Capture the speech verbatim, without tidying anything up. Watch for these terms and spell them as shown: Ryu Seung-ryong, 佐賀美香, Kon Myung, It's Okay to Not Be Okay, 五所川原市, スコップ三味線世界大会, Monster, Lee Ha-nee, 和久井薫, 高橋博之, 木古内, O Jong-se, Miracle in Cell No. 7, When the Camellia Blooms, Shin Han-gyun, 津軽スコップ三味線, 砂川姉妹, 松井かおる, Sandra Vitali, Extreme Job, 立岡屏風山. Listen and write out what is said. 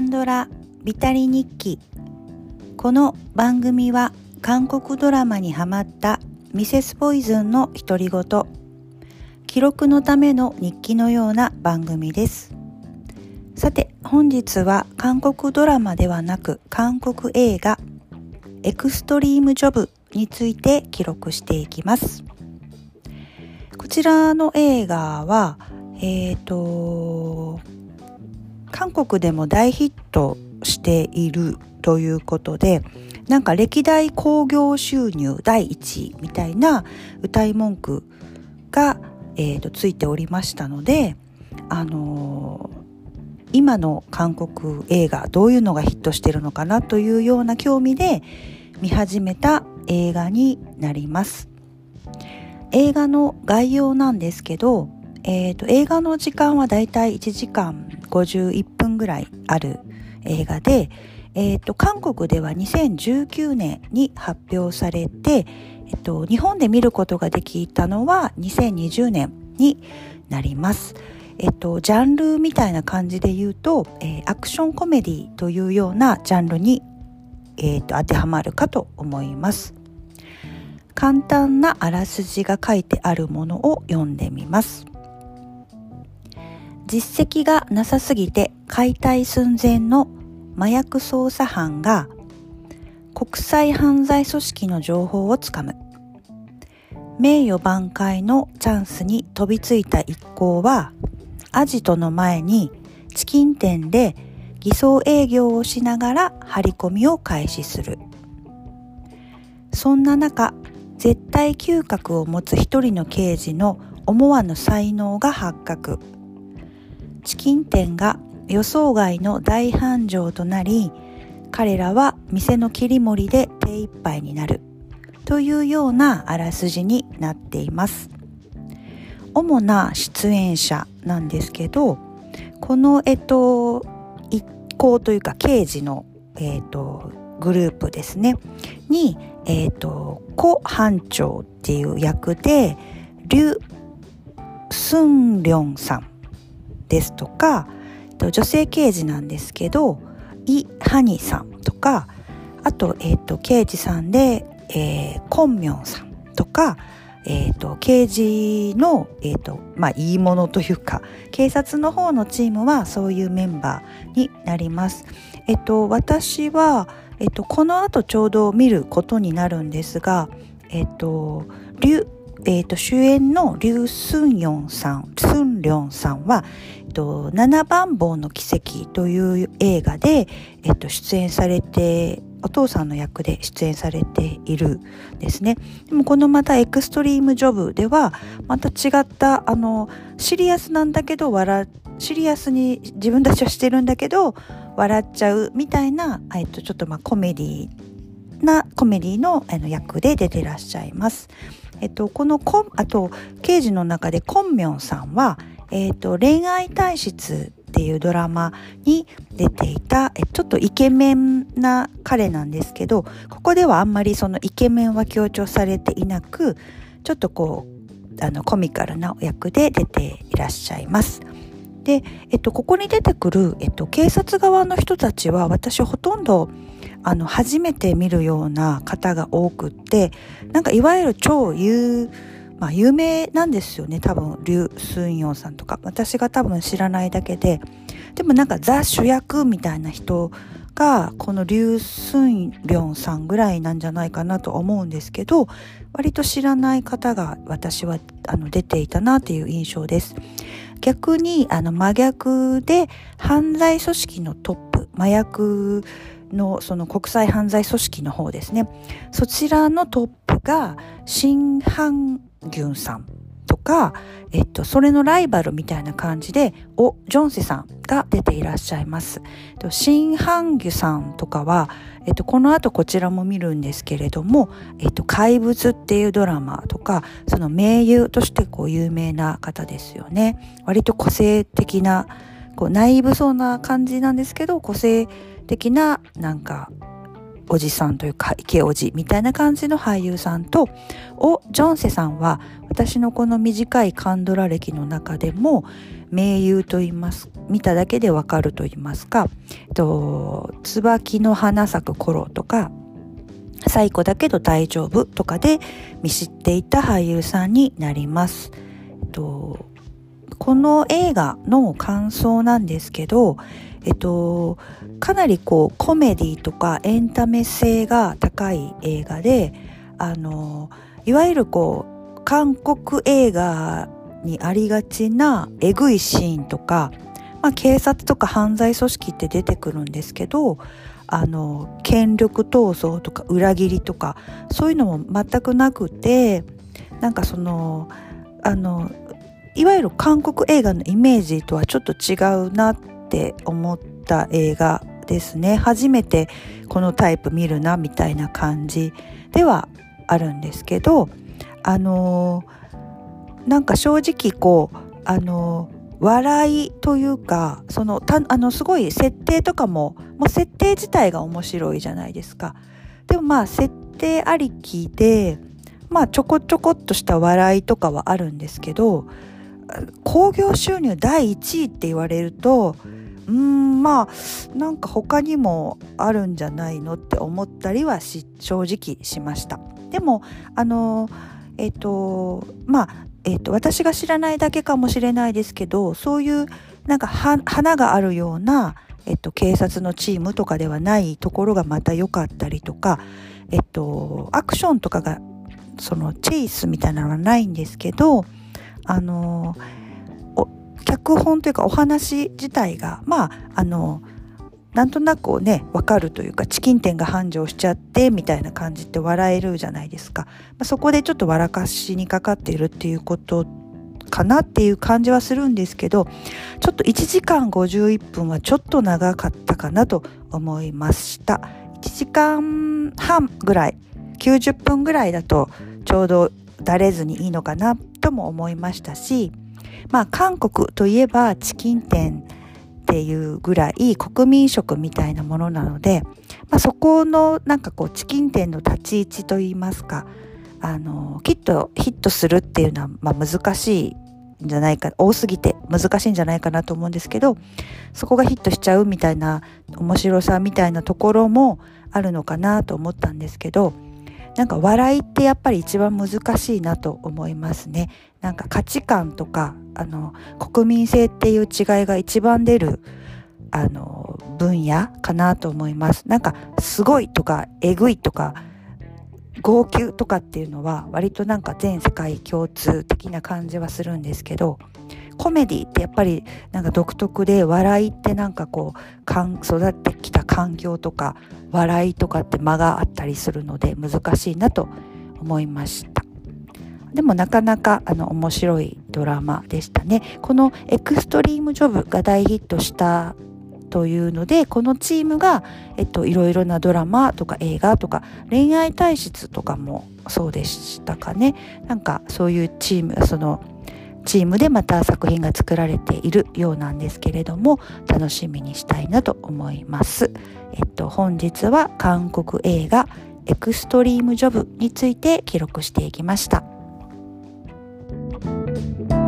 サンドラ・ビタリ日記。この番組は韓国ドラマにハマったミセスポイズンの独り言、記録のための日記のような番組です。さて、本日は韓国ドラマではなく韓国映画エクストリームジョブについて記録していきます。こちらの映画はえーと韓国でも大ヒットしているということで、なんか歴代興行収入だいいちいみたいな歌い文句が、えーとついておりましたので、あのー、今の韓国映画どういうのがヒットしてるのかなというような興味で見始めた映画になります。映画の概要なんですけど、えーと映画の時間はだいたいいちじかんごじゅういっぷんぐらいある映画で、えーと韓国ではにせんじゅうきゅうねんに発表されて、えっと、日本で見ることができたのはにせんにじゅうねんになります。えっと、ジャンルみたいな感じで言うと、えー、アクションコメディというようなジャンルに、えーと当てはまるかと思います。簡単なあらすじが書いてあるものを読んでみます。実績がなさすぎて解体寸前の麻薬捜査班が国際犯罪組織の情報をつかむ。名誉挽回のチャンスに飛びついた一行はアジトの前にチキン店で偽装営業をしながら張り込みを開始する。そんな中、絶対嗅覚を持つ一人の刑事の思わぬ才能が発覚。チキン店が予想外の大繁盛となり、彼らは店の切り盛りで手一杯になるというようなあらすじになっています。主な出演者なんですけど、この、えっと、一行というか刑事の、えっと、グループですねに、えっと、コ班長っていう役でリュ・スンリョンさんですとか、女性刑事なんですけどイ・ハニさんとか、あと、えー、と刑事さんで、えー、コンミョンさんとか、えー、と刑事の、えーとまあ、いいものというか警察の方のチームはそういうメンバーになります。えー、と私は、えー、とこの後ちょうど見ることになるんですが、えーとリュえー、と主演のリュ・スンヨンさん、スンリョンさんは、えっと、七番坊の奇跡という映画で、えっと、出演されて、お父さんの役で出演されているですね。でもこのまたエクストリームジョブではまた違った、あの、シリアスなんだけど笑、シリアスに自分たちはしてるんだけど笑っちゃうみたいな、えっと、ちょっとまあコメディな、コメディの、あの役で出てらっしゃいます。えっと、このコン、あと、刑事の中でコンミョンさんは、えっと、恋愛体質っていうドラマに出ていた、ちょっとイケメンな彼なんですけど、ここではあんまりそのイケメンは強調されていなく、ちょっとこう、あの、コミカルな役で出ていらっしゃいます。で、えっと、ここに出てくる、えっと、警察側の人たちは、私ほとんど、あの、初めて見るような方が多くって、なんかいわゆる超有、まあ有名なんですよね。多分、リュ・スンヨンさんとか、私が多分知らないだけで。でもなんかザ主役みたいな人が、このリュ・スンリョンさんぐらいなんじゃないかなと思うんですけど、割と知らない方が私はあの出ていたなっていう印象です。逆に、あの、真逆で犯罪組織のトップ、麻薬、のその国際犯罪組織の方ですね。そちらのトップがシン・ハンギュンさんとか、えっと、それのライバルみたいな感じで、オ・ジョンセさんが出ていらっしゃいます。シン・ハンギュさんとかは、えっと、この後こちらも見るんですけれども、えっと、怪物っていうドラマとか、その名優としてこう有名な方ですよね。割と個性的な、こう、ナイーブそうな感じなんですけど、個性的な、なんか、おじさんというか、イケおじみたいな感じの俳優さんと、オ・ジョンセさんは、私のこの短いカンドラ歴の中でも名優と言います、見ただけでわかると言いますか、と椿の花咲く頃とか最古だけど大丈夫とかで見知っていた俳優さんになります。とこの映画の感想なんですけど、えっと、かなりこうコメディとかエンタメ性が高い映画で、あのいわゆるこう韓国映画にありがちなえぐいシーンとか、まあ、警察とか犯罪組織って出てくるんですけど、あの権力闘争とか裏切りとかそういうのも全くなくて、なんかそのあのいわゆる韓国映画のイメージとはちょっと違うなって思った映画ですね。初めてこのタイプ見るなみたいな感じではあるんですけど、あのなんか正直こうあの笑いというか、そのたあのすごい設定とかももう設定自体が面白いじゃないですか。でもまあ設定ありきで、まあちょこちょこっとした笑いとかはあるんですけど、興行収入だいいちいって言われると、うーんまあなんか他にもあるんじゃないのって思ったりはし正直しました。でもあのえっとまあ。えーと、私が知らないだけかもしれないですけど、そういうなんか花があるような、えーと、警察のチームとかではないところがまた良かったりとか、えーと、アクションとかがそのチェイスみたいなのはないんですけど、あのお脚本というかお話自体がまああのなんとなくね分かるというか、チキン店が繁盛しちゃってみたいな感じって笑えるじゃないですか、まあ、そこでちょっと笑かしにかかっているっていうことかなっていう感じはするんですけど、ちょっといちじかんごじゅういっぷんはちょっと長かったかなと思いました。いちじかんはんぐらい、きゅうじゅっぷんぐらいだとちょうどだれずにいいのかなとも思いましたし、まあ韓国といえばチキン店っていうぐらい国民食みたいなものなので、まあ、そこのなんかこうチキン店の立ち位置といいますか、あのきっとヒットするっていうのはまあ難しいんじゃないか、多すぎて難しいんじゃないかなと思うんですけど、そこがヒットしちゃうみたいな面白さみたいなところもあるのかなと思ったんですけど、なんか笑いってやっぱり一番難しいなと思いますね。なんか価値観とかあの国民性っていう違いが一番出るあの分野かなと思います。なんかすごいとかえぐいとか号泣とかっていうのは割となんか全世界共通的な感じはするんですけど、コメディってやっぱりなんか独特で、笑いってなんかこうかん育ってきた環境とか笑いとかって間があったりするので難しいなと思いました。でもなかなかあの面白いドラマでしたね。このエクストリームジョブが大ヒットしたというので、このチームが、えっと、いろいろなドラマとか映画とか恋愛体質とかもそうでしたかね。なんかそういうチーム、そのチームでまた作品が作られているようなんですけれども、楽しみにしたいなと思います。えっと、本日は韓国映画エクストリームジョブについて記録していきました。Thank you.